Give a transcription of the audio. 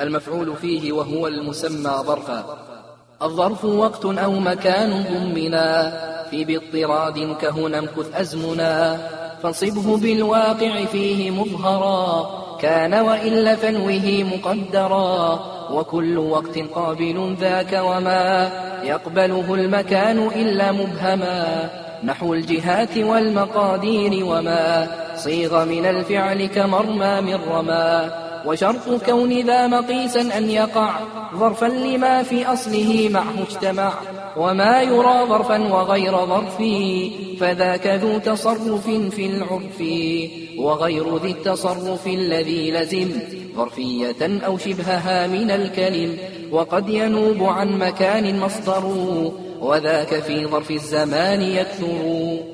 المفعول فيه وهو المسمى ظرفا. الظرف وقت أو مكان ضمنا في باضطراد كهنا امكث أزمنا، فانصبه بالواقع فيه مظهرا كان وإلا فنوه مقدرا. وكل وقت قابل ذاك وما يقبله المكان إلا مبهما، نحو الجهات والمقادير وما صيغ من الفعل كمرمى من رمى. وشرط كون ذا مقيسا أن يقع ظرفا لما في أصله معه اجتمع، وما يرى ظرفا وغير ظرف فذاك ذو تصرف في العرف، وغير ذي التصرف الذي لزم ظرفية أو شبهها من الكلم. وقد ينوب عن مكان مصدر وذاك في ظرف الزمان يكثر.